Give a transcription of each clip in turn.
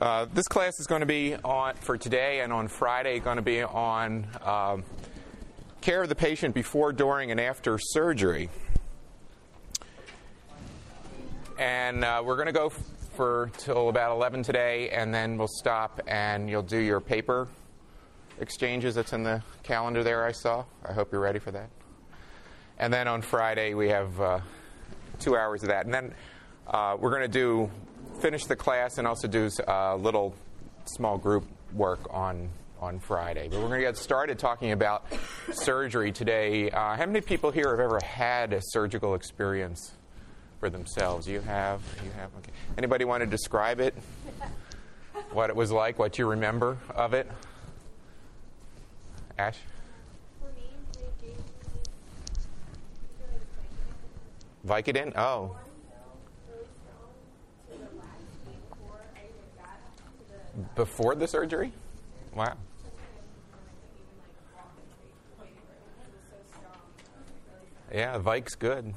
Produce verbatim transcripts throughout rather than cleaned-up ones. Uh, this class is going to be on for today and on Friday going to be on um, care of the patient before, during, and after surgery. And uh, we're going to go f- for till about eleven today, and then we'll stop and you'll do your paper exchanges that's in the calendar there I saw. I hope you're ready for that. And then on Friday we have uh, two hours of that. And then uh, we're going to do finish the class and also do a little small group work on on Friday. But we're going to get started talking about surgery today. Uh, how many people here have ever had a surgical experience for themselves? You have? You have? Okay. Anybody want to describe it? What it was like? What you remember of it? Ash? Vicodin? Oh. Before the surgery? Wow. Yeah, Vic's good.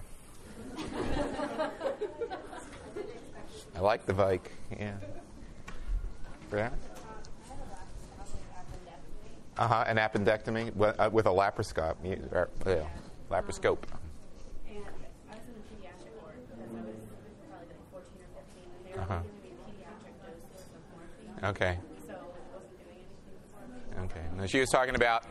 I like the Vic, yeah. Yeah? Uh-huh, an appendectomy with, uh, with a laparoscope. Yeah, yeah. Laparoscope. And I was in the pediatric ward because I was probably like fourteen or fifteen, and they were uh-huh. giving me pediatric doses of morphine. Okay. So I wasn't doing anything before. Okay. Now she was talking about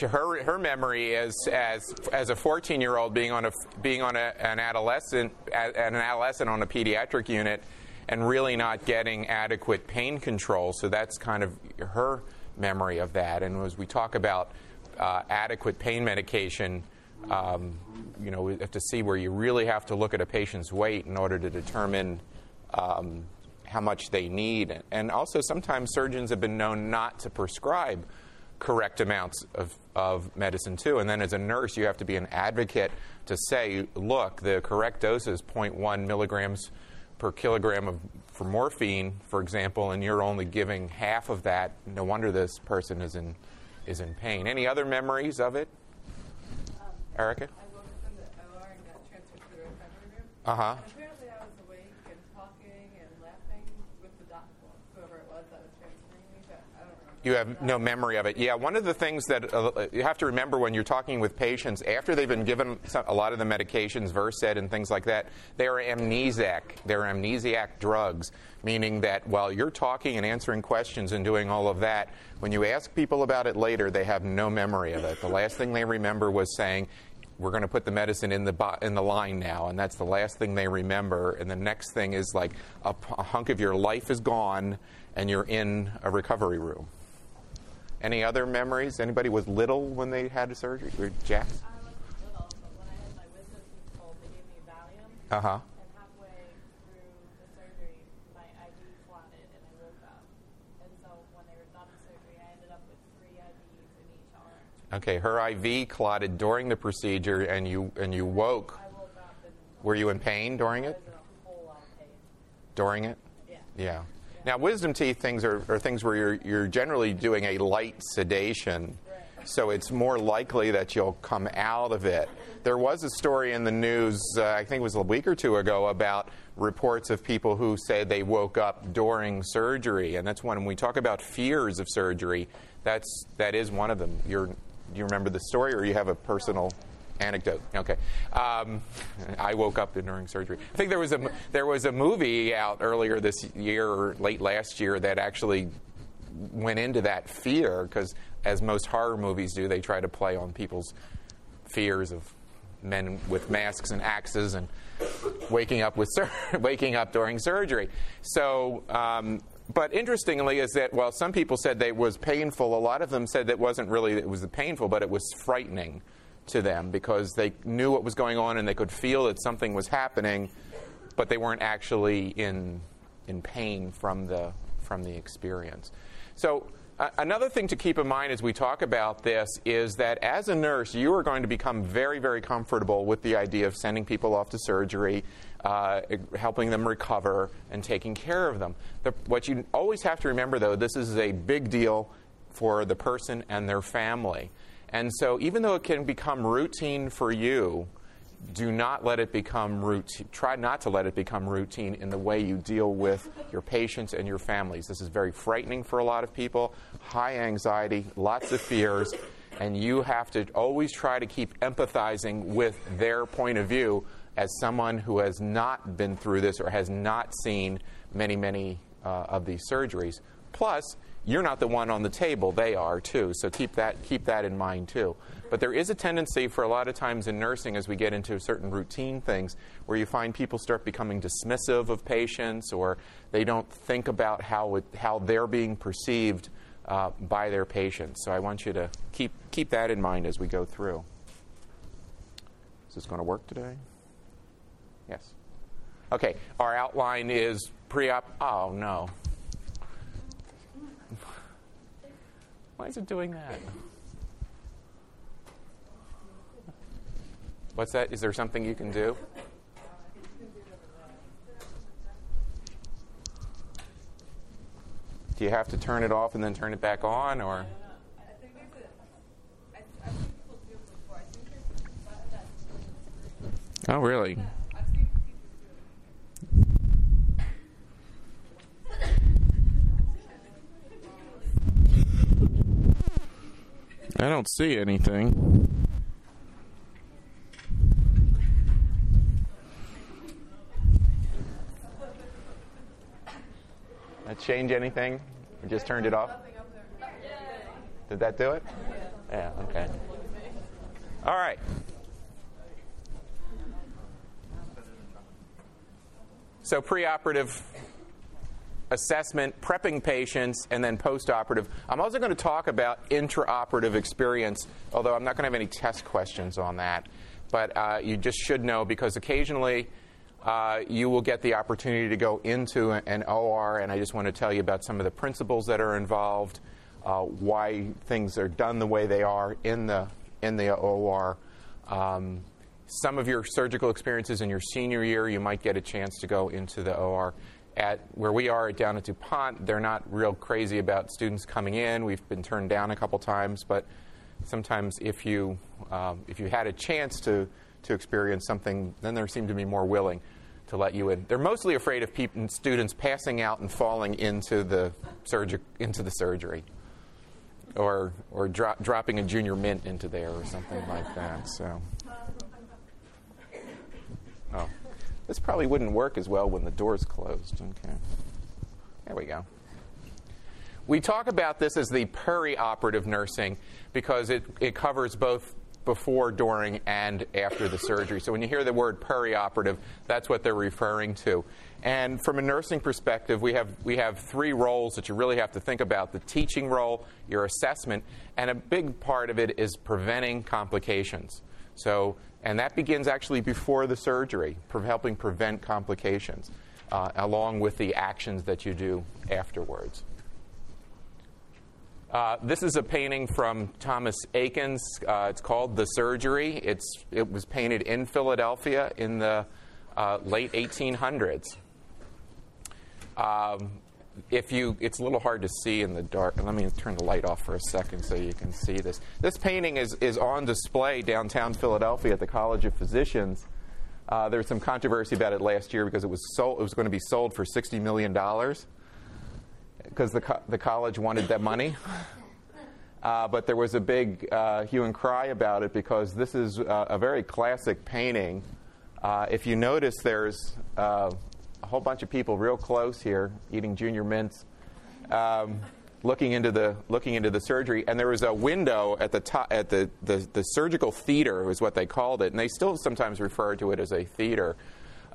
her her memory is as as a fourteen-year-old being on a being on a, an adolescent an adolescent on a pediatric unit, and really not getting adequate pain control. So that's kind of her memory of that. And as we talk about uh, adequate pain medication, um, you know, we have to see where you really have to look at a patient's weight in order to determine um, how much they need. And also, sometimes surgeons have been known not to prescribe correct amounts of, of medicine too. And then as a nurse, you have to be an advocate to say, look, the correct dose is zero point one milligrams per kilogram of for morphine, for example, and you're only giving half of that. No wonder this person is in is in pain. Any other memories of it? Um, Erica? I woke up in the O R and got transferred to the recovery room. Uh-huh. And apparently I was awake and talking and laughing with the doctor, whoever it was that was transferring me, but I don't remember. You have no memory of it. Yeah, one of the things that uh, you have to remember when you're talking with patients, after they've been given some, a lot of the medications, Versed and things like that, they are amnesiac. They're amnesiac drugs, meaning that while you're talking and answering questions and doing all of that, when you ask people about it later, they have no memory of it. The last thing they remember was saying, we're going to put the medicine in the bo- in the line now, and that's the last thing they remember. And the next thing is like a, p- a hunk of your life is gone, and you're in a recovery room. Any other memories? Anybody was little when they had a surgery? Or Jack? I was little, but when I had my wisdom teeth pulled, they gave me Valium. Uh-huh. And halfway through the surgery, my I V clotted and I broke up. And so when they were done with surgery, I ended up with three I Vs in each arm. Okay, her I V clotted during the procedure, and you and you woke. I woke up. And were you in pain during it? I was in a whole lot of pain. During it? Yeah. Yeah. Now, wisdom teeth things are, are things where you're, you're generally doing a light sedation, right. So it's more likely that you'll come out of it. There was a story in the news, uh, I think it was a week or two ago, about reports of people who say they woke up during surgery, and that's when we talk about fears of surgery. That's that is one of them. You're, you remember the story, or you have a personal anecdote? Okay. Um, I woke up during surgery. I think there was a there was a movie out earlier this year or late last year that actually went into that fear, because as most horror movies do, they try to play on people's fears of men with masks and axes and waking up with sur- waking up during surgery. So, um, but interestingly is that while some people said that it was painful, a lot of them said that it wasn't really it was painful, but it was frightening to them, because they knew what was going on and they could feel that something was happening, but they weren't actually in in pain from the from the experience. So uh, another thing to keep in mind as we talk about this is that as a nurse, you are going to become very, very comfortable with the idea of sending people off to surgery, uh, helping them recover, and taking care of them. The, what you always have to remember, though, this is a big deal for the person and their family. And so even though it can become routine for you, do not let it become routine. Try not to let it become routine in the way you deal with your patients and your families. This is very frightening for a lot of people, high anxiety, lots of fears, and you have to always try to keep empathizing with their point of view as someone who has not been through this or has not seen many, many uh, of these surgeries. Plus, you're not the one on the table, they are too, so keep that, keep that in mind too. But there is a tendency for a lot of times in nursing, as we get into certain routine things, where you find people start becoming dismissive of patients, or they don't think about how, it, how they're being perceived uh, by their patients. So I want you to keep, keep that in mind as we go through. Is this going to work today? Yes. Okay, our outline is pre-op. Oh, no. Why is it doing that? What's that? Is there something you can do? Do you have to turn it off and then turn it back on, or? Oh, really? I don't see anything. That change anything? We just turned it off? Did that do it? Yeah, okay. All right. So preoperative assessment, prepping patients, and then postoperative. I'm also going to talk about intraoperative experience, although I'm not going to have any test questions on that. But uh, you just should know, because occasionally uh, you will get the opportunity to go into an O R, and I just want to tell you about some of the principles that are involved, uh, why things are done the way they are in the in the O R. Um, some of your surgical experiences in your senior year, you might get a chance to go into the O R. At where we are down at DuPont, they're not real crazy about students coming in. We've been turned down a couple times, but sometimes if you um, if you had a chance to to experience something, then there seemed to be more willing to let you in. They're mostly afraid of people, students passing out and falling into the surgi- into the surgery, or or dro- dropping a junior mint into there or something like that. So, oh. This probably wouldn't work as well when the door's closed. Okay. There we go. We talk about this as the perioperative nursing because it, it covers both before, during, and after the surgery. So when you hear the word perioperative, that's what they're referring to. And from a nursing perspective, we have we have three roles that you really have to think about: the teaching role, your assessment, and a big part of it is preventing complications. So, and that begins actually before the surgery, pre- helping prevent complications, uh, along with the actions that you do afterwards. Uh, this is a painting from Thomas Aikens. Uh, it's called The Surgery. It's, it was painted in Philadelphia in the uh, late eighteen hundreds. Um, If you, it's a little hard to see in the dark. Let me turn the light off for a second so you can see this. This painting is, is on display downtown Philadelphia at the College of Physicians. Uh, there was some controversy about it last year because it was sold, it was going to be sold for sixty million dollars because the co- the college wanted that money. Uh, but there was a big uh, hue and cry about it because this is uh, a very classic painting. Uh, if you notice, there's Uh, a whole bunch of people real close here eating junior mints, um, looking into the looking into the surgery, and there was a window at the top at the, the the surgical theater is what they called it, and they still sometimes refer to it as a theater.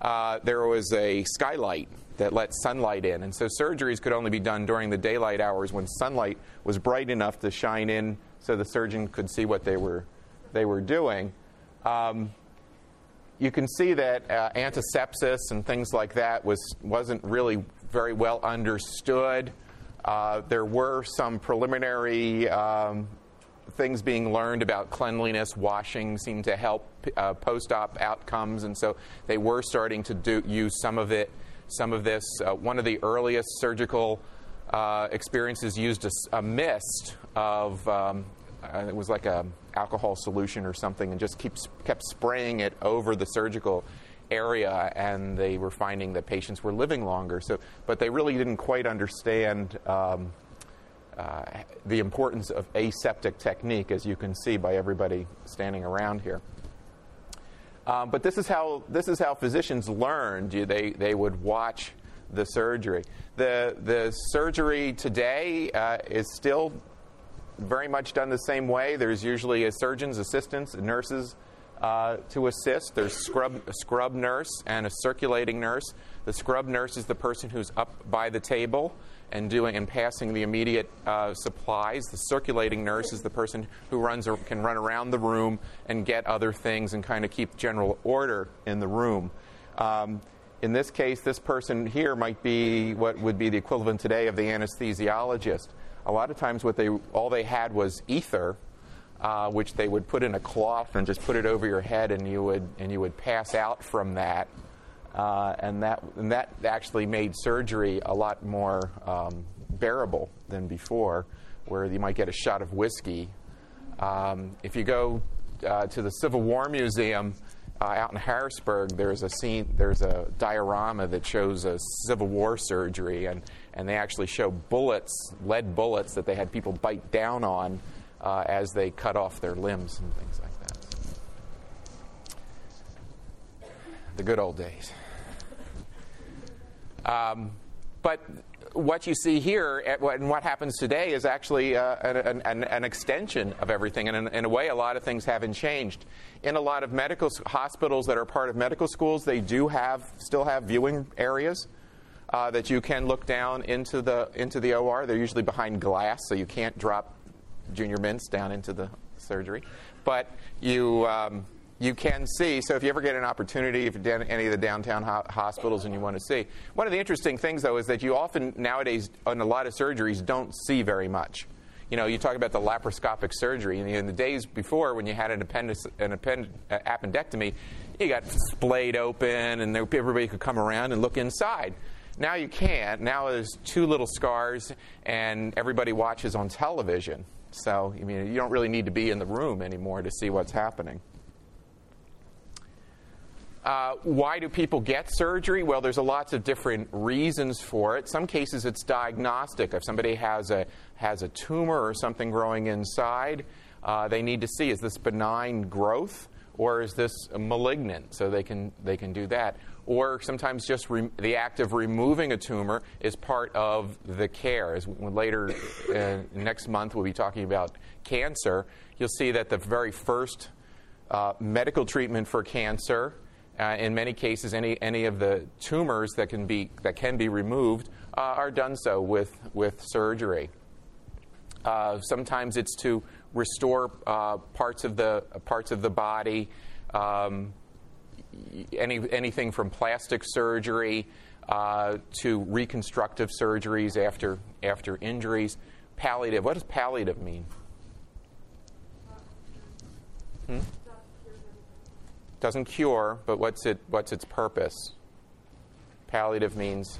Uh, there was a skylight that let sunlight in, and so surgeries could only be done during the daylight hours when sunlight was bright enough to shine in, so the surgeon could see what they were they were doing. Um, You can see that uh, antisepsis and things like that was, wasn't really very well understood. Uh, there were some preliminary um, things being learned about cleanliness. Washing seemed to help uh, post-op outcomes, and so they were starting to do, use some of it, some of this. Uh, one of the earliest surgical uh, experiences used a, a mist of um, uh, it was like a alcohol solution or something, and just keep, kept spraying it over the surgical area, and they were finding that patients were living longer. So, but they really didn't quite understand um, uh, the importance of aseptic technique, as you can see by everybody standing around here. Um, but this is how this is how physicians learned. You, they they would watch the surgery. The the surgery today uh, is still very much done the same way. There's usually a surgeon's assistants, nurses uh, to assist. There's scrub a scrub nurse and a circulating nurse. The scrub nurse is the person who's up by the table and doing and passing the immediate uh, supplies. The circulating nurse is the person who runs or can run around the room and get other things and kind of keep general order in the room. Um, in this case, this person here might be what would be the equivalent today of the anesthesiologist. A lot of times, what they all they had was ether, uh, which they would put in a cloth and just put it over your head, and you would and you would pass out from that. Uh, and that and that actually made surgery a lot more um, bearable than before, where you might get a shot of whiskey. Um, if you go uh, to the Civil War Museum uh, out in Harrisburg, there's a scene, there's a diorama that shows a Civil War surgery, and and they actually show bullets, lead bullets that they had people bite down on uh, as they cut off their limbs and things like that. The good old days. Um, but what you see here at, and what happens today is actually uh, an, an, an extension of everything. And in, in a way, a lot of things haven't changed. In a lot of medical hospitals that are part of medical schools, they do have still have viewing areas uh, that you can look down into the into the O R. They're usually behind glass, so you can't drop junior mints down into the surgery. But you. Um, You can see, so if you ever get an opportunity, if you're in any of the downtown ho hospitals and you want to see. One of the interesting things, though, is that you often nowadays, on a lot of surgeries, don't see very much. You know, you talk about the laparoscopic surgery. In the, in the days before, when you had an, appendix, an append, uh, appendectomy, you got splayed open, and there, everybody could come around and look inside. Now you can't. Now there's two little scars, and everybody watches on television. So, I mean, you don't really need to be in the room anymore to see what's happening. Uh, why do people get surgery? Well, there's a lots of different reasons for it. Some cases it's diagnostic. If somebody has a has a tumor or something growing inside, uh, they need to see, is this benign growth or is this malignant? So they can they can do that. Or sometimes just re the act of removing a tumor is part of the care. As we, later uh, next month we'll be talking about cancer. You'll see that the very first uh, medical treatment for cancer. Uh, in many cases, any any of the tumors that can be that can be removed uh, are done so with with surgery. Uh, sometimes it's to restore uh, parts of the parts of the body, um, any anything from plastic surgery uh, to reconstructive surgeries after after injuries. Palliative. What does palliative mean? Hmm? Doesn't cure, but what's it? What's its purpose? Palliative means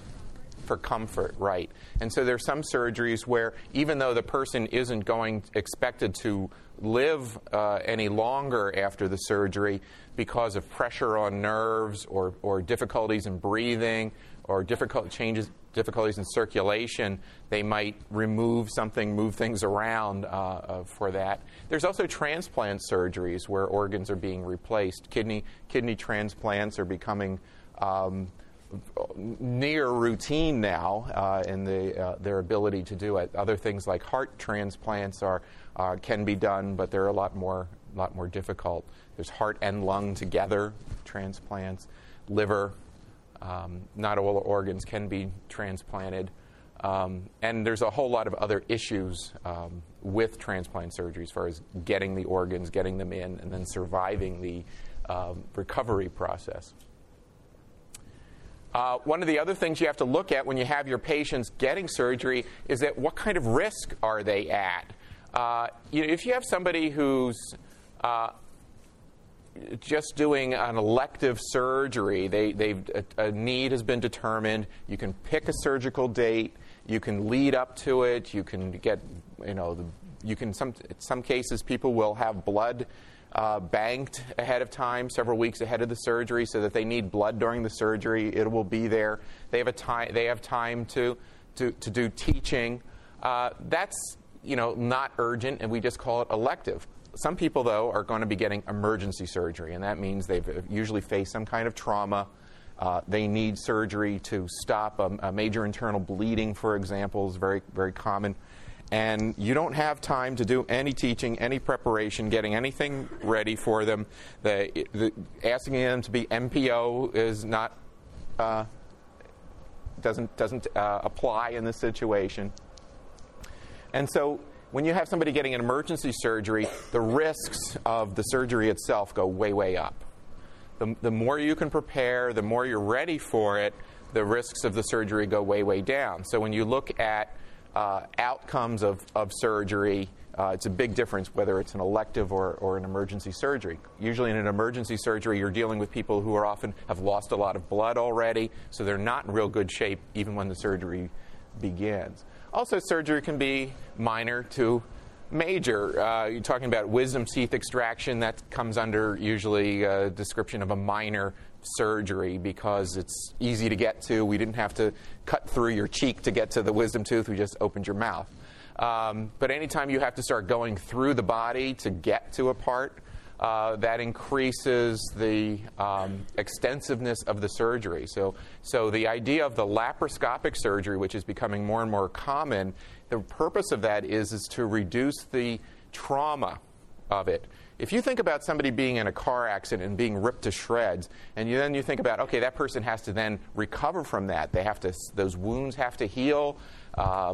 for comfort, right? And so there's some surgeries where, even though the person isn't going expected to live uh, any longer after the surgery, because of pressure on nerves or or difficulties in breathing or difficult changes, difficulties in circulation, they might remove something, move things around uh, uh, for that. There's also transplant surgeries where organs are being replaced. Kidney, kidney transplants are becoming um, near routine now uh, in the, uh, their ability to do it. Other things like heart transplants are, uh, can be done, but they're a lot more, lot more difficult. There's heart and lung together transplants, liver. Um, not all organs can be transplanted. Um, and there's a whole lot of other issues um, with transplant surgery as far as getting the organs, getting them in, and then surviving the um, recovery process. Uh, one of the other things you have to look at when you have your patients getting surgery is that what kind of risk are they at? Uh, you know, if you have somebody who's uh, just doing an elective surgery, they, they've, a, a need has been determined. You can pick a surgical date. You can lead up to it. You can get, you know, the you can some in some cases people will have blood uh, banked ahead of time, several weeks ahead of the surgery, so that they need blood during the surgery. It will be there. They have a time. They have time to to to do teaching. Uh, that's you know not urgent, and we just call it elective. Some people, though, are going to be getting emergency surgery, and that means they've usually faced some kind of trauma. Uh, they need surgery to stop a, a major internal bleeding, for example, is very, very common. And you don't have time to do any teaching, any preparation, getting anything ready for them. The, the, asking them to be M P O is not uh, doesn't doesn't uh, apply in this situation. And so, when you have somebody getting an emergency surgery, the risks of the surgery itself go way, way up. The, the more you can prepare, the more you're ready for it, the risks of the surgery go way, way down. So when you look at uh, outcomes of, of surgery, uh, it's a big difference whether it's an elective or, or an emergency surgery. Usually in an emergency surgery, you're dealing with people who are often have lost a lot of blood already, so they're not in real good shape even when the surgery begins. Also, surgery can be minor to major. Uh, you're talking about wisdom teeth extraction. That comes under usually a description of a minor surgery because it's easy to get to. We didn't have to cut through your cheek to get to the wisdom tooth. We just opened your mouth. Um, but anytime you have to start going through the body to get to a part, Uh, that increases the um, extensiveness of the surgery. So, so the idea of the laparoscopic surgery, which is becoming more and more common, the purpose of that is, is to reduce the trauma of it. If you think about somebody being in a car accident and being ripped to shreds, and you, then you think about, okay, that person has to then recover from that. They have to; those wounds have to heal. Uh,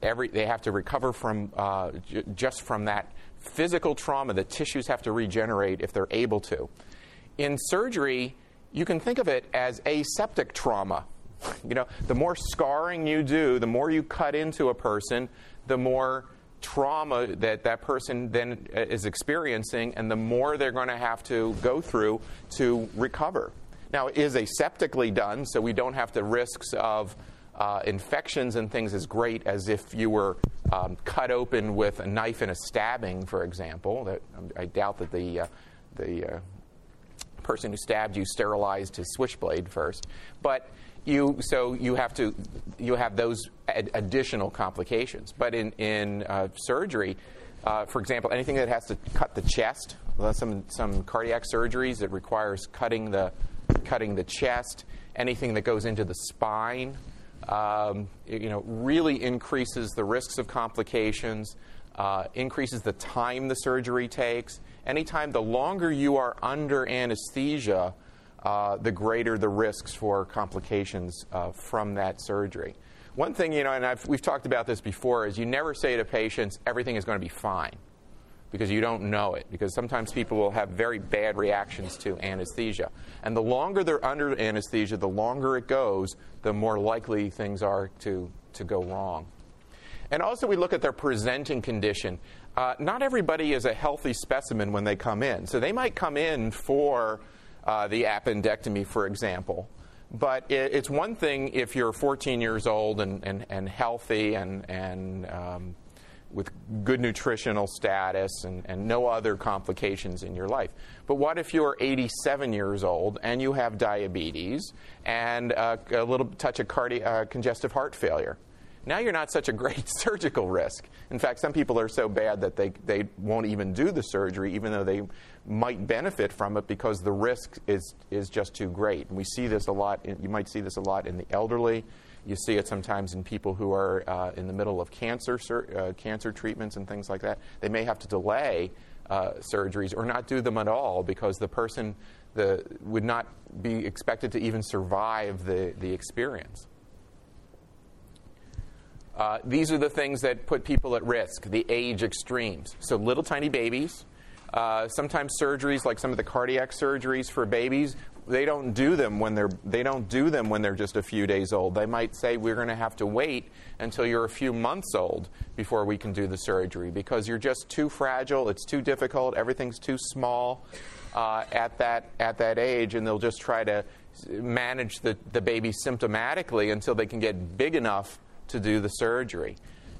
every they have to recover from uh, j just from that physical trauma. The tissues have to regenerate if they're able to. In surgery, you can think of it as aseptic trauma. You know, the more scarring you do, the more you cut into a person, the more trauma that that person then is experiencing, and the more they're going to have to go through to recover. Now, it is aseptically done, so we don't have the risks of uh, infections and things as great as if you were um, cut open with a knife and a stabbing, for example. That, I doubt that the, uh, the uh, person who stabbed you sterilized his switchblade first. But You, so you have to, you have those ad additional complications. But in in uh, surgery, uh, for example, anything that has to cut the chest, some some cardiac surgeries that requires cutting the cutting the chest, anything that goes into the spine, um, you know, really increases the risks of complications, uh, increases the time the surgery takes. Anytime the longer you are under anesthesia, Uh, the greater the risks for complications uh, from that surgery. One thing, you know, and I've, we've talked about this before, is you never say to patients, everything is going to be fine, because you don't know it, because sometimes people will have very bad reactions to anesthesia. And the longer they're under anesthesia, the longer it goes, the more likely things are to, to go wrong. And also we look at their presenting condition. Uh, not everybody is a healthy specimen when they come in. So they might come in for Uh, the appendectomy, for example. But it, it's one thing if you're fourteen years old and, and, and healthy and, and um, with good nutritional status and, and no other complications in your life. But what if you're eighty-seven years old and you have diabetes and uh, a little touch of cardi uh, congestive heart failure? Now you're not such a great surgical risk. In fact, some people are so bad that they, they won't even do the surgery, even though they might benefit from it, because the risk is, is just too great. And we see this a lot. In, you might see this a lot in the elderly. You see it sometimes in people who are uh, in the middle of cancer, uh, cancer treatments and things like that. They may have to delay uh, surgeries or not do them at all, because the person the, would not be expected to even survive the, the experience. Uh, these are the things that put people at risk, the age extremes. So little tiny babies. Uh, sometimes surgeries, like some of the cardiac surgeries for babies, they don't do them when they're they don't do them when they're just a few days old. They might say, we're going to have to wait until you're a few months old before we can do the surgery, because you're just too fragile. It's too difficult. Everything's too small uh, at that at that age, and they'll just try to manage the the baby symptomatically until they can get big enough to do the surgery.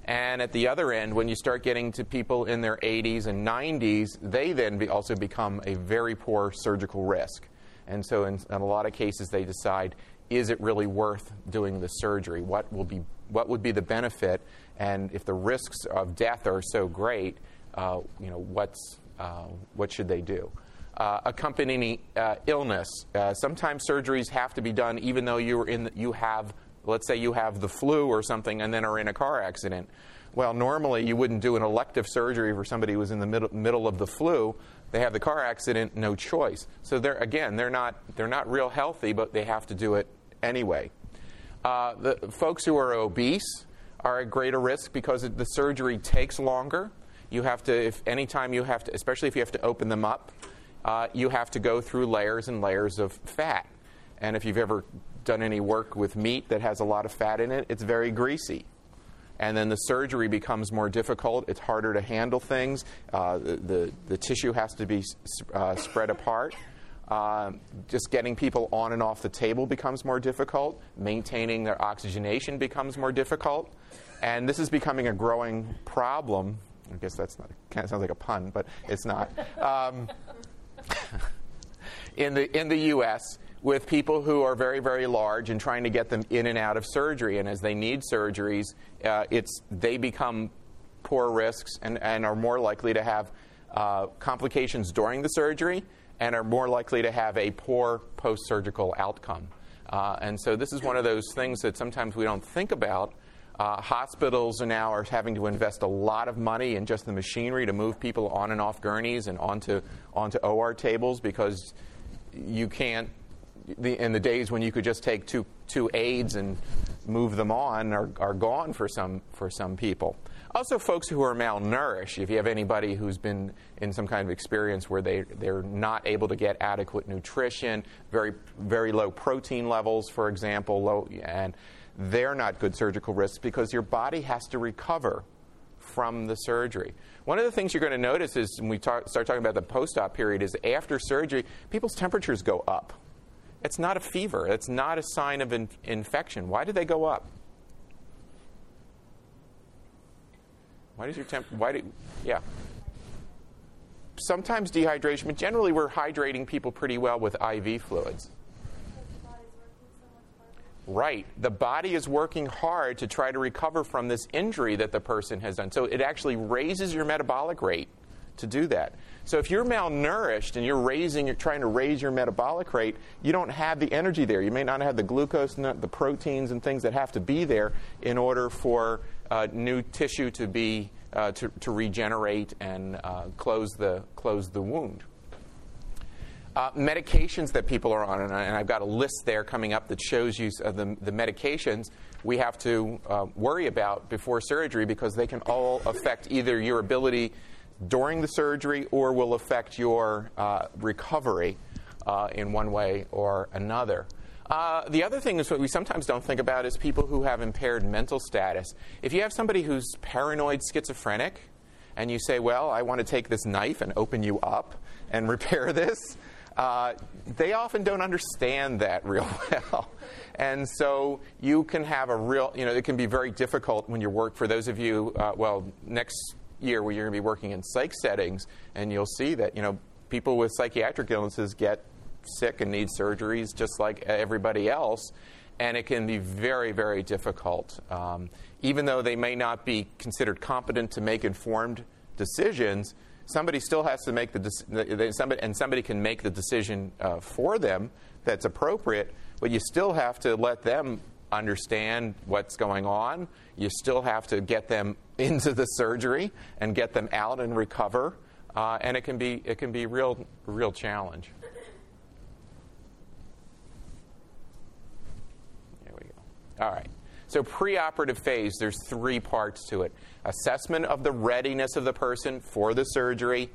And at the other end, when you start getting to people in their eighties and nineties, they then be also become a very poor surgical risk. And so in, in a lot of cases, they decide, is it really worth doing the surgery? What will be, what would be the benefit? And if the risks of death are so great, uh, you know, what's, uh, what should they do? Uh, accompanying uh, illness. Uh, sometimes surgeries have to be done even though you were in the, you have, let's say you have the flu or something and then are in a car accident. Well, normally you wouldn't do an elective surgery for somebody who was in the middle, middle of the flu. They have the car accident, no choice. So they're, again, they're not, they're not real healthy, but they have to do it anyway. Uh, the folks who are obese are at greater risk because the surgery takes longer. You have to, if any time you have to, especially if you have to open them up, uh, you have to go through layers and layers of fat. And if you've ever done any work with meat that has a lot of fat in it, it's very greasy. And then the surgery becomes more difficult. It's harder to handle things. Uh, the, the, the tissue has to be uh, spread apart. Uh, just getting people on and off the table becomes more difficult. Maintaining their oxygenation becomes more difficult. And this is becoming a growing problem. I guess that's not, kind of sounds like a pun, but it's not. Um, in the, in the U S, with people who are very, very large and trying to get them in and out of surgery. And as they need surgeries, uh, it's, they become poor risks and, and are more likely to have uh, complications during the surgery and are more likely to have a poor post-surgical outcome. Uh, and so this is one of those things that sometimes we don't think about. Uh, hospitals now are having to invest a lot of money in just the machinery to move people on and off gurneys and onto, onto O R tables because you can't, The, and the days when you could just take two two aides and move them on are, are gone for some for some people. Also, folks who are malnourished. If you have anybody who's been in some kind of experience where they they're not able to get adequate nutrition, very very low protein levels, for example, low, and they're not good surgical risks because your body has to recover from the surgery. One of the things you're going to notice is when we talk, start talking about the post-op period is after surgery, people's temperatures go up. It's not a fever. It's not a sign of in infection. Why do they go up? Why does your temp? Why do? Yeah. Sometimes dehydration, but generally we're hydrating people pretty well with I V fluids. Right. The body is working hard to try to recover from this injury that the person has done. So it actually raises your metabolic rate to do that. So if you're malnourished and you're raising, you're trying to raise your metabolic rate, you don't have the energy there. You may not have the glucose, and the proteins and things that have to be there in order for uh, new tissue to be uh, to, to regenerate and uh, close the close the wound. Uh, medications that people are on, and, I, and I've got a list there coming up that shows you uh, the, the medications we have to uh, worry about before surgery because they can all affect either your ability during the surgery or will affect your uh, recovery uh, in one way or another. Uh, the other thing is what we sometimes don't think about is people who have impaired mental status. If you have somebody who's paranoid schizophrenic and you say, well, I want to take this knife and open you up and repair this, uh, they often don't understand that real well. And so you can have a real, you know, it can be very difficult when you work, for those of you, uh, well, next year where you're going to be working in psych settings, and you'll see that, you know, people with psychiatric illnesses get sick and need surgeries just like everybody else, and it can be very, very difficult. Um, even though they may not be considered competent to make informed decisions, somebody still has to make the de- somebody, and somebody can make the decision uh, for them that's appropriate, but you still have to let them understand what's going on. You still have to get them into the surgery and get them out and recover, uh, and it can be it can be real real challenge. There we go. All right. So preoperative phase. There's three parts to it: assessment of the readiness of the person for the surgery,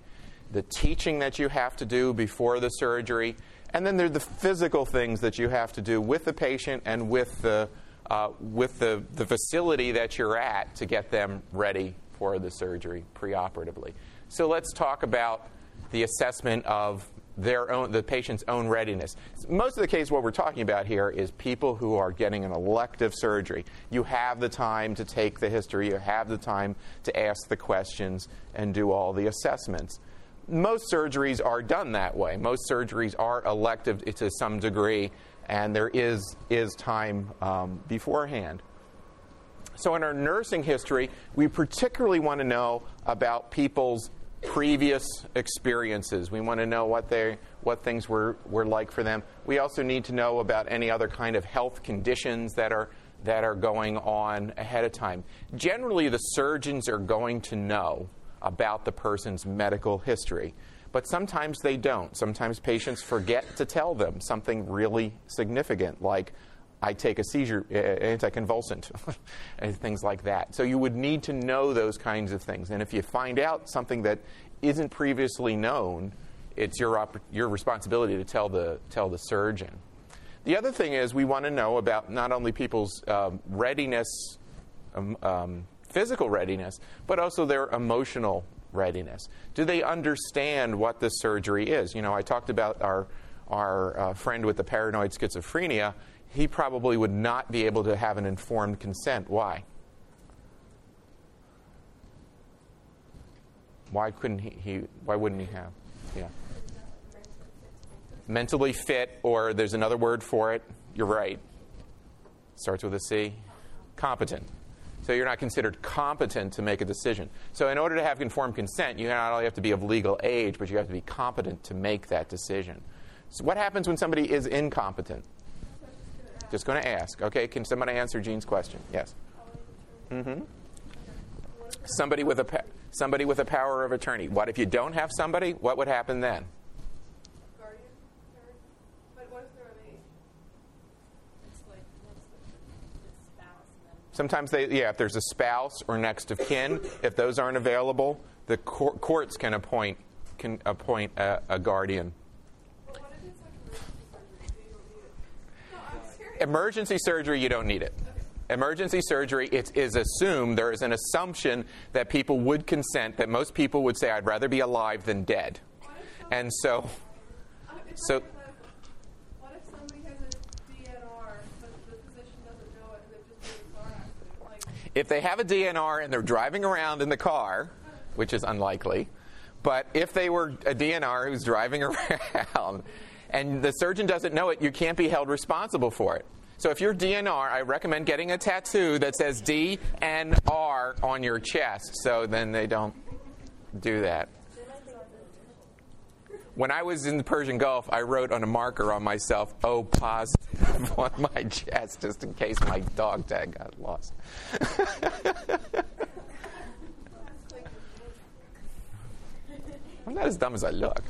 the teaching that you have to do before the surgery. And then there are the physical things that you have to do with the patient and with the uh, with the, the facility that you're at to get them ready for the surgery preoperatively. So let's talk about the assessment of their own, the patient's own readiness. Most of the case, what we're talking about here is people who are getting an elective surgery. You have the time to take the history, you have the time to ask the questions and do all the assessments. Most surgeries are done that way. Most surgeries are elective to some degree, and there is, is time um, beforehand. So in our nursing history, we particularly want to know about people's previous experiences. We want to know what they, what things were, were like for them. We also need to know about any other kind of health conditions that are, that are going on ahead of time. Generally, the surgeons are going to know about the person's medical history, but sometimes they don't. Sometimes patients forget to tell them something really significant, like I take a seizure uh, anticonvulsant, and things like that. So you would need to know those kinds of things. And if you find out something that isn't previously known, it's your op your responsibility to tell the tell the surgeon. The other thing is we want to know about not only people's um, readiness, um, um, physical readiness, but also their emotional readiness. Do they understand what the surgery is? You know, I talked about our our uh, friend with the paranoid schizophrenia. He probably would not be able to have an informed consent. Why? Why couldn't he, he why wouldn't he have? Yeah. Mentally fit, or there's another word for it. You're right. Starts with a C. Competent. So you're not considered competent to make a decision. So in order to have informed consent, you not only have to be of legal age, but you have to be competent to make that decision. So what happens when somebody is incompetent? Just going to ask. Okay, can somebody answer Jean's question? Yes. Mm-hmm. Somebody with a pa somebody with a power of attorney. What if you don't have somebody? What would happen then? Guardian. But what if they're the it's like the spouse? Sometimes they yeah. If there's a spouse or next of kin, if those aren't available, the cor courts can appoint can appoint a, a guardian. Emergency surgery, you don't need it. Emergency surgery, it is assumed, there is an assumption that people would consent, that most people would say, I'd rather be alive than dead. And so, so. What if somebody has a D N R, but the physician doesn't know it, and they've just been in a car accident? Like, if they have a D N R and they're driving around in the car, which is unlikely, but if they were a D N R who's driving around, and the surgeon doesn't know it, you can't be held responsible for it. So if you're D N R, I recommend getting a tattoo that says D N R on your chest, so then they don't do that. When I was in the Persian Gulf, I wrote on a marker on myself, O positive, on my chest, just in case my dog tag got lost. I'm not as dumb as I look.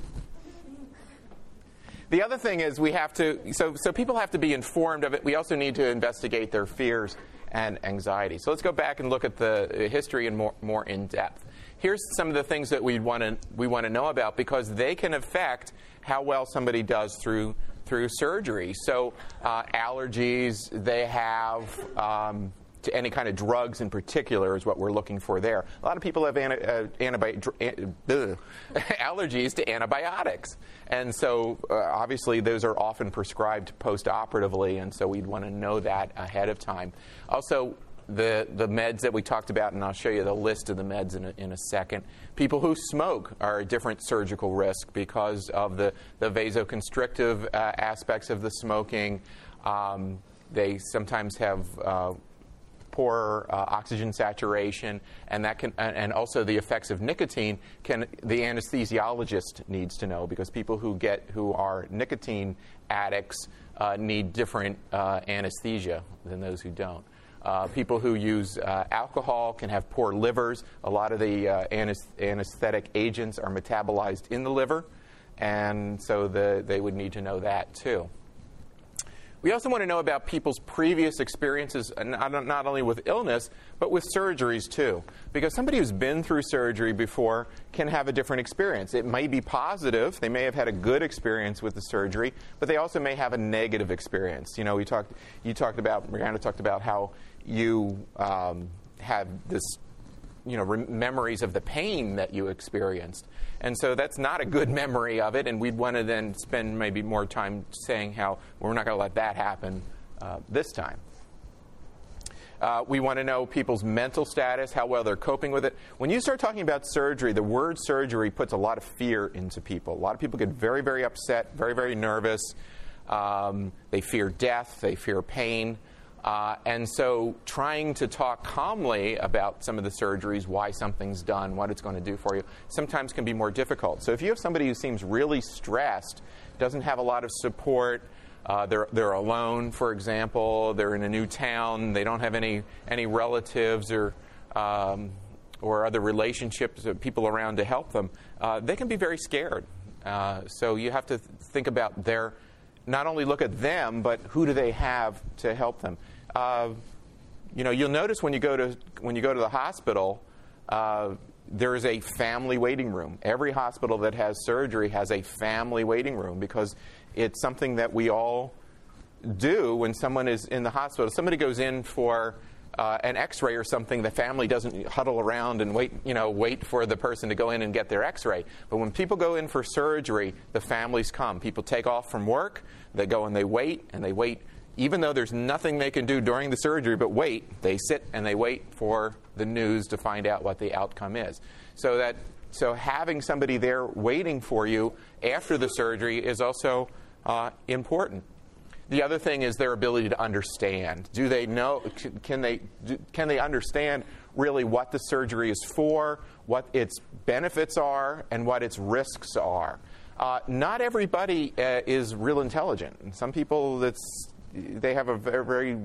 The other thing is we have to, so, so people have to be informed of it. We also need to investigate their fears and anxiety. So let's go back and look at the history in more, more in depth. Here's some of the things that we want to we want to know about, because they can affect how well somebody does through, through surgery. So uh, allergies they have, um, to any kind of drugs in particular is what we're looking for there. A lot of people have anti uh, antibi an ugh, allergies to antibiotics. And so uh, obviously those are often prescribed post-operatively, and so we'd want to know that ahead of time. Also, the, the meds that we talked about, and I'll show you the list of the meds in a, in a second. People who smoke are a different surgical risk because of the, the vasoconstrictive uh, aspects of the smoking. Um, they sometimes have uh, poor uh, oxygen saturation, and that can, and also the effects of nicotine. Can the anesthesiologist needs to know, because people who get who are nicotine addicts uh, need different uh, anesthesia than those who don't. Uh, people who use uh, alcohol can have poor livers. A lot of the uh, anesthetic agents are metabolized in the liver, and so the, they would need to know that too. We also want to know about people's previous experiences, not only with illness, but with surgeries too. Because somebody who's been through surgery before can have a different experience. It may be positive. They may have had a good experience with the surgery, but they also may have a negative experience. You know, we talked, you talked about, Brianna talked about how you um, have this you know, re- memories of the pain that you experienced. And so that's not a good memory of it, and we'd want to then spend maybe more time saying how we're not going to let that happen uh, this time. Uh, we want to know people's mental status, how well they're coping with it. When you start talking about surgery, the word surgery puts a lot of fear into people. A lot of people get very, very upset, very, very nervous. Um, they fear death. They fear pain. Uh, and so trying to talk calmly about some of the surgeries, why something's done, what it's going to do for you, sometimes can be more difficult. So if you have somebody who seems really stressed, doesn't have a lot of support, Uh, they're they're alone, for example. They're in a new town. They don't have any any relatives or um, or other relationships or people around to help them. Uh, they can be very scared. Uh, so you have to th- think about their, not only look at them, but who do they have to help them. Uh, you know, you'll notice when you go to when you go to the hospital, uh, there is a family waiting room. Every hospital that has surgery has a family waiting room because it's something that we all do when someone is in the hospital. If somebody goes in for uh, an X-ray or something, the family doesn't huddle around and wait, you know, wait for the person to go in and get their X-ray. But when people go in for surgery, the families come. People take off from work, they go and they wait, and they wait. Even though there's nothing they can do during the surgery but wait, they sit and they wait for the news to find out what the outcome is. So that, so having somebody there waiting for you after the surgery is also Uh, important. The other thing is their ability to understand. Do they know? Can they do, can they understand really what the surgery is for, what its benefits are, and what its risks are? Uh, not everybody uh, is real intelligent. Some people that's they have a very, very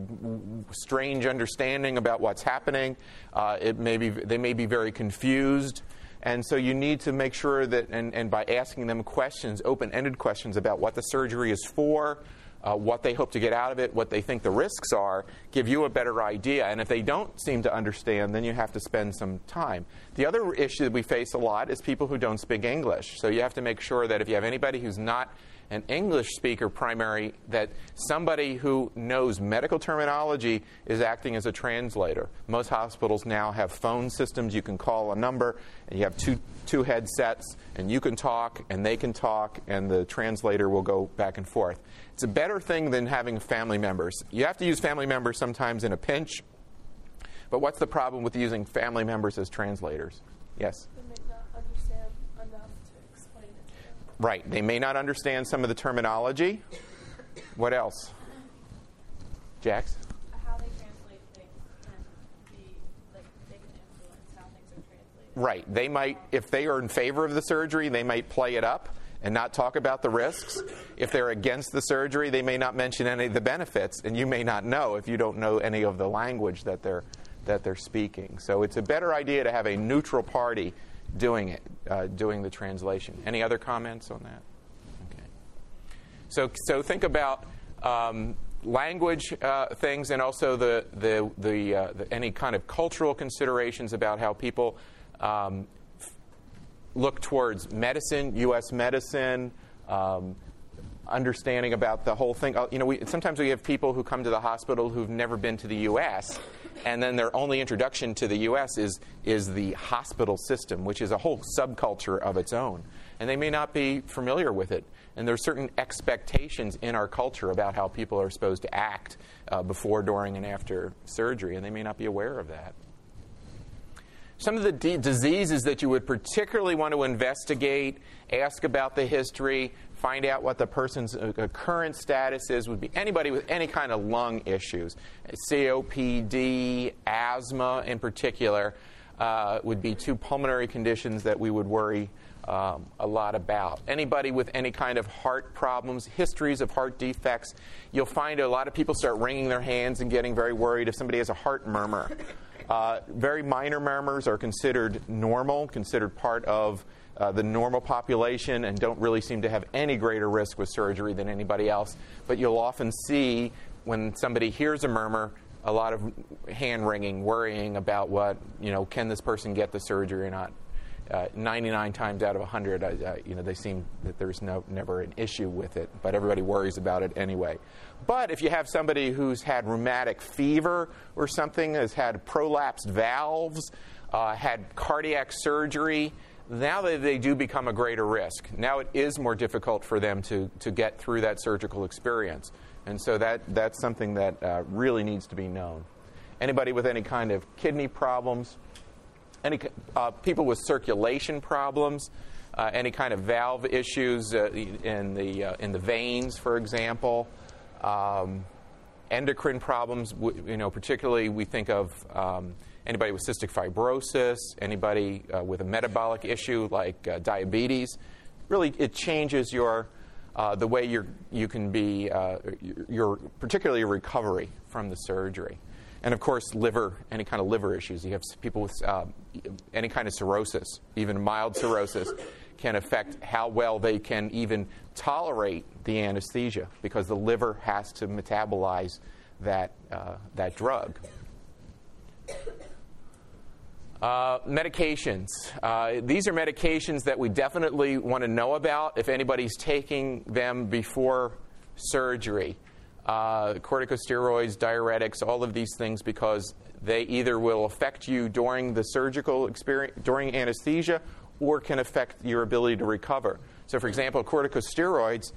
strange understanding about what's happening. Uh, it may be they may be very confused. And so you need to make sure that, and, and by asking them questions, open-ended questions about what the surgery is for, uh, what they hope to get out of it, what they think the risks are, give you a better idea. And if they don't seem to understand, then you have to spend some time. The other issue that we face a lot is people who don't speak English. So you have to make sure that if you have anybody who's not an English speaker primary, that somebody who knows medical terminology is acting as a translator. Most hospitals now have phone systems. You can call a number, and you have two two headsets, and you can talk, and they can talk, and the translator will go back and forth. It's a better thing than having family members. You have to use family members sometimes in a pinch, but what's the problem with using family members as translators? Yes? Right. They may not understand some of the terminology. What else? Jax? How they translate things can be, like, they can influence how things are translated. Right. They might, if they are in favor of the surgery, they might play it up and not talk about the risks. If they're against the surgery, they may not mention any of the benefits, and you may not know if you don't know any of the language that they're, that they're speaking. So it's a better idea to have a neutral party doing it, uh, doing the translation. Any other comments on that? Okay. So, so think about um, language uh, things, and also the the the, uh, the any kind of cultural considerations about how people um, f- look towards medicine, U S medicine. Um, understanding about the whole thing. You know, we, sometimes we have people who come to the hospital who've never been to the U S, and then their only introduction to the U S is is the hospital system, which is a whole subculture of its own. And they may not be familiar with it. And there are certain expectations in our culture about how people are supposed to act uh, before, during, and after surgery, and they may not be aware of that. Some of the d- diseases that you would particularly want to investigate, ask about the history, find out what the person's uh, current status is, would be anybody with any kind of lung issues. C O P D, asthma in particular, uh, would be two pulmonary conditions that we would worry um, a lot about. Anybody with any kind of heart problems, histories of heart defects, you'll find a lot of people start wringing their hands and getting very worried if somebody has a heart murmur. Uh, very minor murmurs are considered normal, considered part of Uh, the normal population, and don't really seem to have any greater risk with surgery than anybody else. But you'll often see when somebody hears a murmur, a lot of hand wringing, worrying about what, you know, can this person get the surgery or not? Uh, ninety-nine times out of one hundred, I, I, you know, they seem that there's no never an issue with it, but everybody worries about it anyway. But if you have somebody who's had rheumatic fever or something, has had prolapsed valves, uh, had cardiac surgery, now that they do become a greater risk. Now it is more difficult for them to, to get through that surgical experience. And so that, that's something that uh, really needs to be known. Anybody with any kind of kidney problems, any uh, people with circulation problems, uh, any kind of valve issues uh, in the uh, in the veins, for example, um, endocrine problems. W- you know, particularly we think of um, anybody with cystic fibrosis, anybody uh, with a metabolic issue like uh, diabetes. Really, it changes your uh, the way you you can be uh, your particularly your recovery from the surgery. And, of course, liver, any kind of liver issues. You have people with uh, any kind of cirrhosis, even mild cirrhosis, can affect how well they can even tolerate the anesthesia because the liver has to metabolize that, uh, that drug. Uh, medications. Uh, these are medications that we definitely want to know about if anybody's taking them before surgery. Uh, corticosteroids, diuretics, all of these things, because they either will affect you during the surgical experience, during anesthesia, or can affect your ability to recover. So, for example, corticosteroids,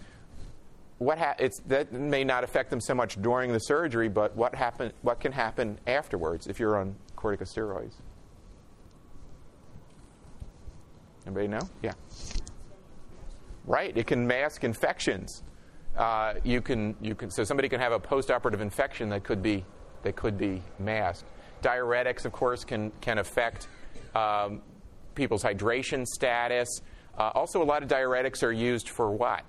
what ha- it's, that may not affect them so much during the surgery, but what happen, what can happen afterwards if you're on corticosteroids? Anybody know? Yeah. Right, it can mask infections. Uh, you can, you can. So somebody can have a postoperative infection that could be, that could be masked. Diuretics, of course, can can affect um, people's hydration status. Uh, also, a lot of diuretics are used for what?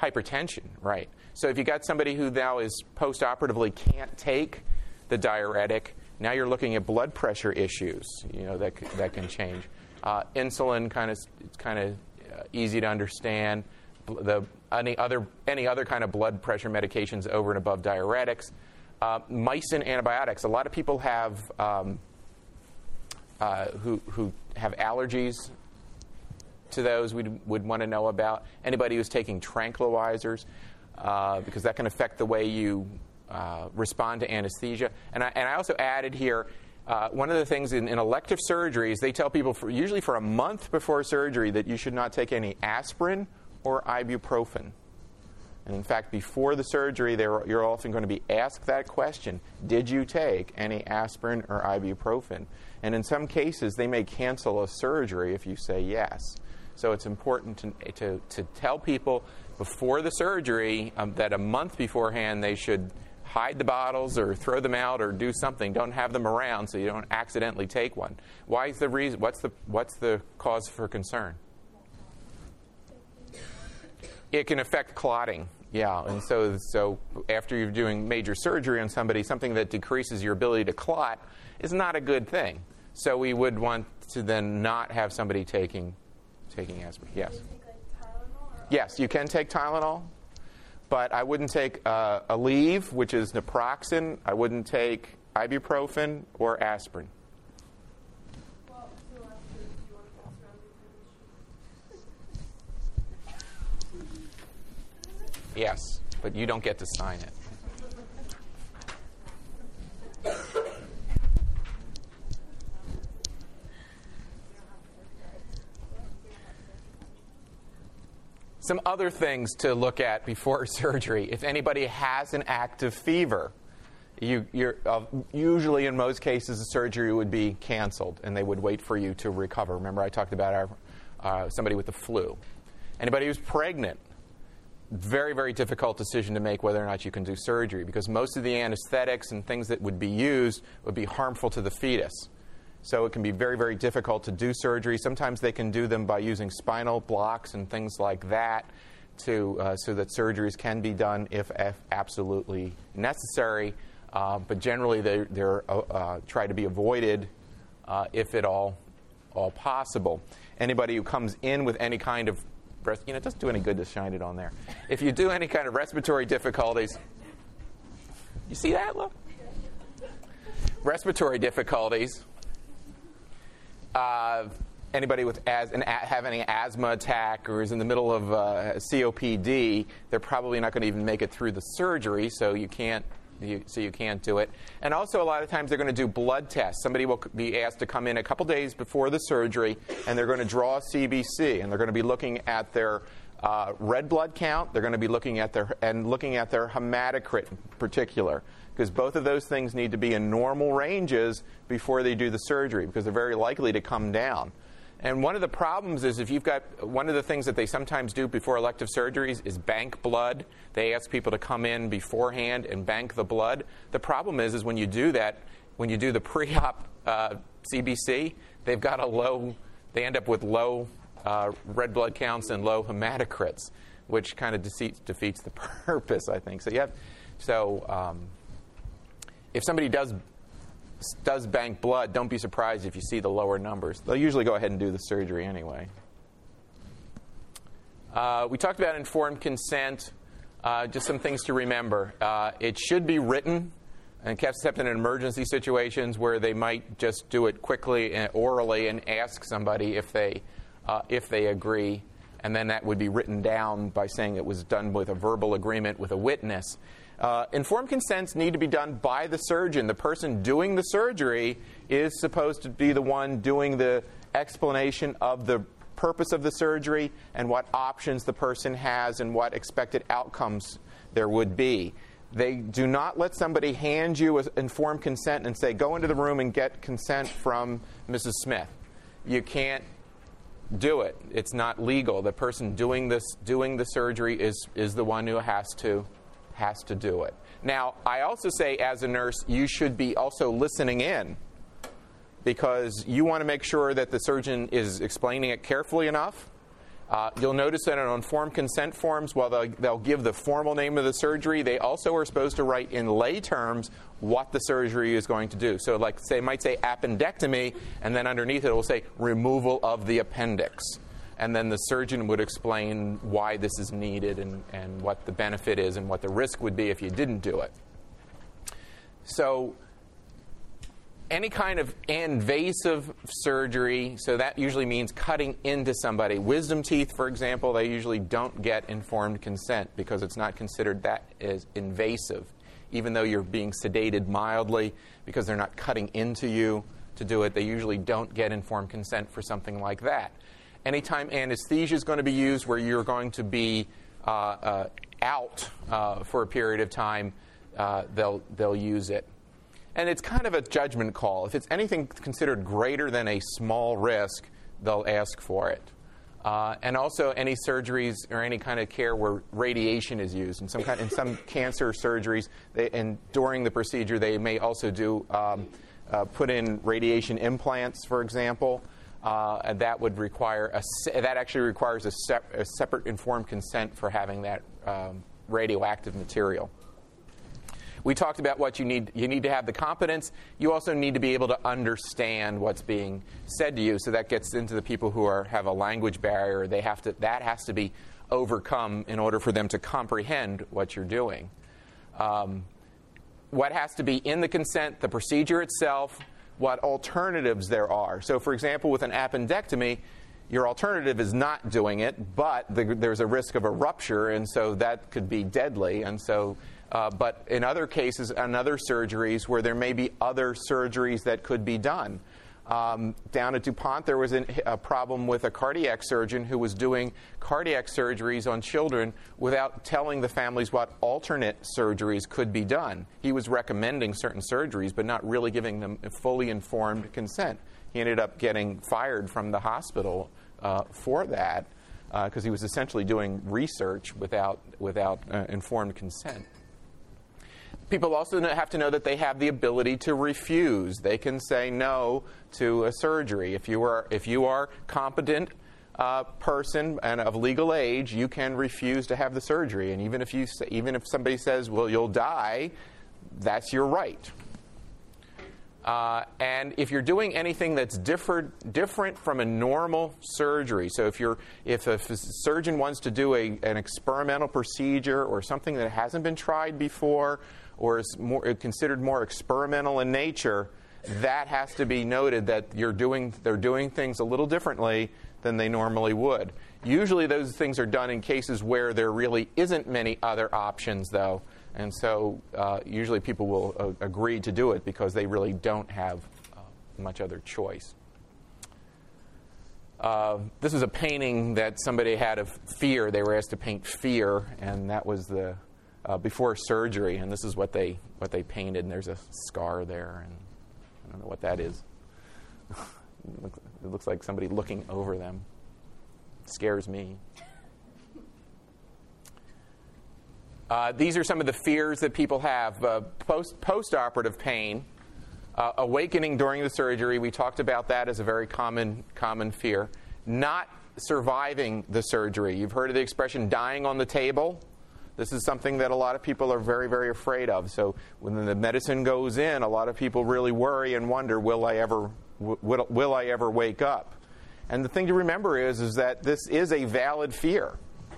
Hypertension, right? So if you got somebody who now is postoperatively can't take the diuretic, now you're looking at blood pressure issues. You know that that can change. Uh, insulin kind of kind of. Uh, easy to understand. The any other any other kind of blood pressure medications over and above diuretics, uh, mycin antibiotics. A lot of people have um, uh, who who have allergies to those. We would want to know about anybody who's taking tranquilizers uh, because that can affect the way you uh, respond to anesthesia. And I and I also added here. Uh, one of the things in, in elective surgeries, they tell people for, usually for a month before surgery that you should not take any aspirin or ibuprofen. And in fact, before the surgery, they're, you're often going to be asked that question, did you take any aspirin or ibuprofen? And in some cases, they may cancel a surgery if you say yes. So it's important to, to, to tell people before the surgery um, that a month beforehand they should hide the bottles or throw them out or do something. Don't have them around so you don't accidentally take one. Why is the reason? What's the what's the cause for concern? It can affect clotting. Yeah, and so so after you're doing major surgery on somebody, something that decreases your ability to clot is not a good thing. So we would want to then not have somebody taking taking aspirin. Yes. Do you take, like, Tylenol? Yes, you can take Tylenol. But I wouldn't take uh, Aleve, which is naproxen. I wouldn't take ibuprofen or aspirin. Well, so after, do you want to yes, but you don't get to sign it. Some other things to look at before surgery. If anybody has an active fever, you, you're, uh, usually in most cases the surgery would be canceled and they would wait for you to recover. Remember I talked about our, uh, somebody with the flu. Anybody who's pregnant, very, very difficult decision to make whether or not you can do surgery because most of the anesthetics and things that would be used would be harmful to the fetus. So it can be very, very difficult to do surgery. Sometimes they can do them by using spinal blocks and things like that to, uh, so that surgeries can be done if, if absolutely necessary. Uh, but generally, they're, they're uh, uh, try to be avoided uh, if at all, all possible. Anybody who comes in with any kind of breast, you know, it doesn't do any good to shine it on there. If you do any kind of respiratory difficulties, you see that, look? Respiratory difficulties. Uh, anybody with as, an, a, having an asthma attack or is in the middle of uh, C O P D, they're probably not going to even make it through the surgery, so you can't you, so you can't do it. And also, a lot of times they're going to do blood tests. Somebody will be asked to come in a couple days before the surgery, and they're going to draw C B C, and they're going to be looking at their uh, red blood count. They're going to be looking at their and looking at their hematocrit in particular, because both of those things need to be in normal ranges before they do the surgery, because they're very likely to come down. And one of the problems is if you've got, one of the things that they sometimes do before elective surgeries is bank blood. They ask people to come in beforehand and bank the blood. The problem is, is when you do that, when you do the pre-op uh, C B C, they've got a low, they end up with low uh, red blood counts and low hematocrits, which kind of defeats, defeats the purpose, I think. So you have, so um, if somebody does does bank blood, don't be surprised if you see the lower numbers. They'll usually go ahead and do the surgery anyway. Uh, we talked about informed consent. Uh, just some things to remember. Uh, it should be written, and except in emergency situations where they might just do it quickly and orally and ask somebody if they, uh, if they agree. And then that would be written down by saying it was done with a verbal agreement with a witness. Uh, informed consents need to be done by the surgeon. The person doing the surgery is supposed to be the one doing the explanation of the purpose of the surgery and what options the person has and what expected outcomes there would be. They do not let somebody hand you an informed consent and say, go into the room and get consent from Missus Smith. You can't do it. It's not legal. The person doing this, doing the surgery is, is the one who has to has to do it. Now, I also say as a nurse, you should be also listening in, because you want to make sure that the surgeon is explaining it carefully enough. Uh, you'll notice that on informed consent forms, while they'll, they'll give the formal name of the surgery, they also are supposed to write in lay terms what the surgery is going to do. So like they might say appendectomy, and then underneath it will say removal of the appendix. And then the surgeon would explain why this is needed and, and what the benefit is and what the risk would be if you didn't do it. So any kind of invasive surgery, so that usually means cutting into somebody. Wisdom teeth, for example, they usually don't get informed consent because it's not considered that as invasive, even though you're being sedated mildly, because they're not cutting into you to do it. They usually don't get informed consent for something like that. Anytime anesthesia is going to be used where you're going to be uh, uh, out uh, for a period of time, uh, they'll, they'll use it. And it's kind of a judgment call. If it's anything considered greater than a small risk, they'll ask for it. Uh, and also any surgeries or any kind of care where radiation is used. In some, kind, in some cancer surgeries, they, and during the procedure, they may also do um, uh, put in radiation implants, for example. Uh, and that would require a se- that actually requires a, sep- a separate informed consent for having that um, radioactive material. We talked about what you need. You need to have the competence. You also need to be able to understand what's being said to you. So that gets into the people who are have a language barrier. They have to. That has to be overcome in order for them to comprehend what you're doing. Um, what has to be in the consent? The procedure itself. What alternatives there are. So, for example, with an appendectomy, your alternative is not doing it, but the, there's a risk of a rupture, and so that could be deadly. And so, uh, but in other cases, and other surgeries where there may be other surgeries that could be done. Um, down at DuPont, there was an, a problem with a cardiac surgeon who was doing cardiac surgeries on children without telling the families what alternate surgeries could be done. He was recommending certain surgeries, but not really giving them fully informed consent. He ended up getting fired from the hospital uh, for that because uh, he was essentially doing research without, without uh, informed consent. People also have to know that they have the ability to refuse. They can say no to a surgery. If you are if you are competent uh, person and of legal age, you can refuse to have the surgery. And even if you say, even if somebody says, "Well, you'll die," that's your right. Uh, and if you're doing anything that's different different from a normal surgery, so if you're if a surgeon wants to do a, an experimental procedure or something that hasn't been tried before, or is more considered more experimental in nature, that has to be noted that you're doing they're doing things a little differently than they normally would. Usually those things are done in cases where there really isn't many other options, though, And so uh, usually people will uh, agree to do it because they really don't have uh, much other choice. Uh, this is a painting that somebody had of fear. They were asked to paint fear, and that was the uh, before surgery. And this is what they what they painted. And there's a scar there, and I don't know what that is. It looks like somebody looking over them. It scares me. Uh, these are some of the fears that people have. Uh, post post-operative pain, uh, awakening during the surgery. We talked about that as a very common common fear. Not surviving the surgery. You've heard of the expression dying on the table. This is something that a lot of people are very, very afraid of. So when the medicine goes in, a lot of people really worry and wonder, will I ever will, will I ever wake up? And the thing to remember is is that this is a valid fear.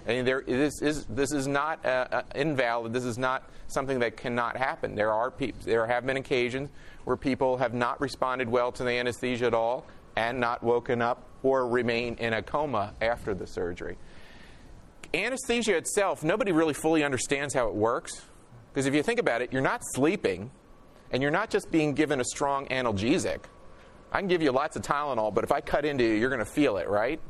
I mean, there, this is this is not uh, uh, invalid. This is not something that cannot happen. There are peop- there have been occasions where people have not responded well to the anesthesia at all and not woken up or remain in a coma after the surgery. Anesthesia itself, nobody really fully understands how it works, because if you think about it, you're not sleeping, and you're not just being given a strong analgesic. I can give you lots of Tylenol, but if I cut into you, you're going to feel it, right?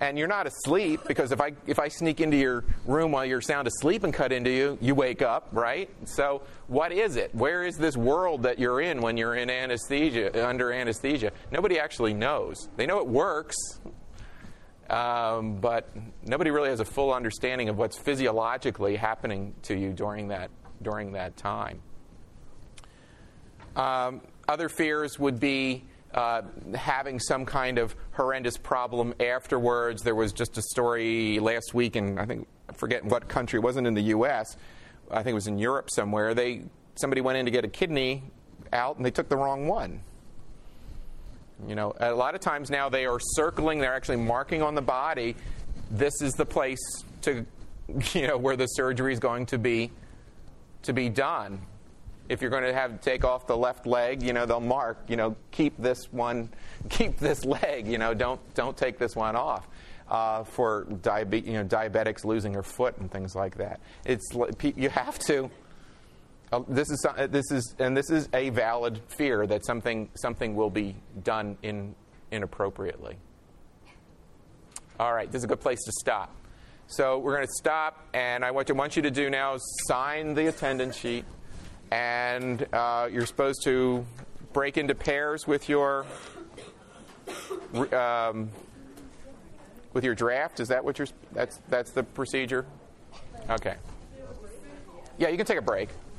And you're not asleep, because if I if I sneak into your room while you're sound asleep and cut into you, you wake up, right? So what is it? Where is this world that you're in when you're in anesthesia, under anesthesia? Nobody actually knows. They know it works, um, but nobody really has a full understanding of what's physiologically happening to you during that during that time. Um, other fears would be Uh, having some kind of horrendous problem afterwards. There was just a story last week in, I think, I forget what country. It wasn't in the U S I think it was in Europe somewhere. They somebody went in to get a kidney out, and they took the wrong one. You know, a lot of times now they are circling. They're actually marking on the body. This is the place to, you know, where the surgery is going to be to be done. If you're going to have to take off the left leg, you know, they'll mark, you know, keep this one, keep this leg, you know, don't don't take this one off. Uh, for diabe- you know, diabetics losing their foot and things like that. It's you have to. Uh, this is this is and this is a valid fear that something something will be done in inappropriately. All right, this is a good place to stop. So we're going to stop, and I what I want you to do now is sign the attendance sheet. And uh, you're supposed to break into pairs with your um, with your draft. Is that what you're? That's that's the procedure. Okay. Yeah, you can take a break.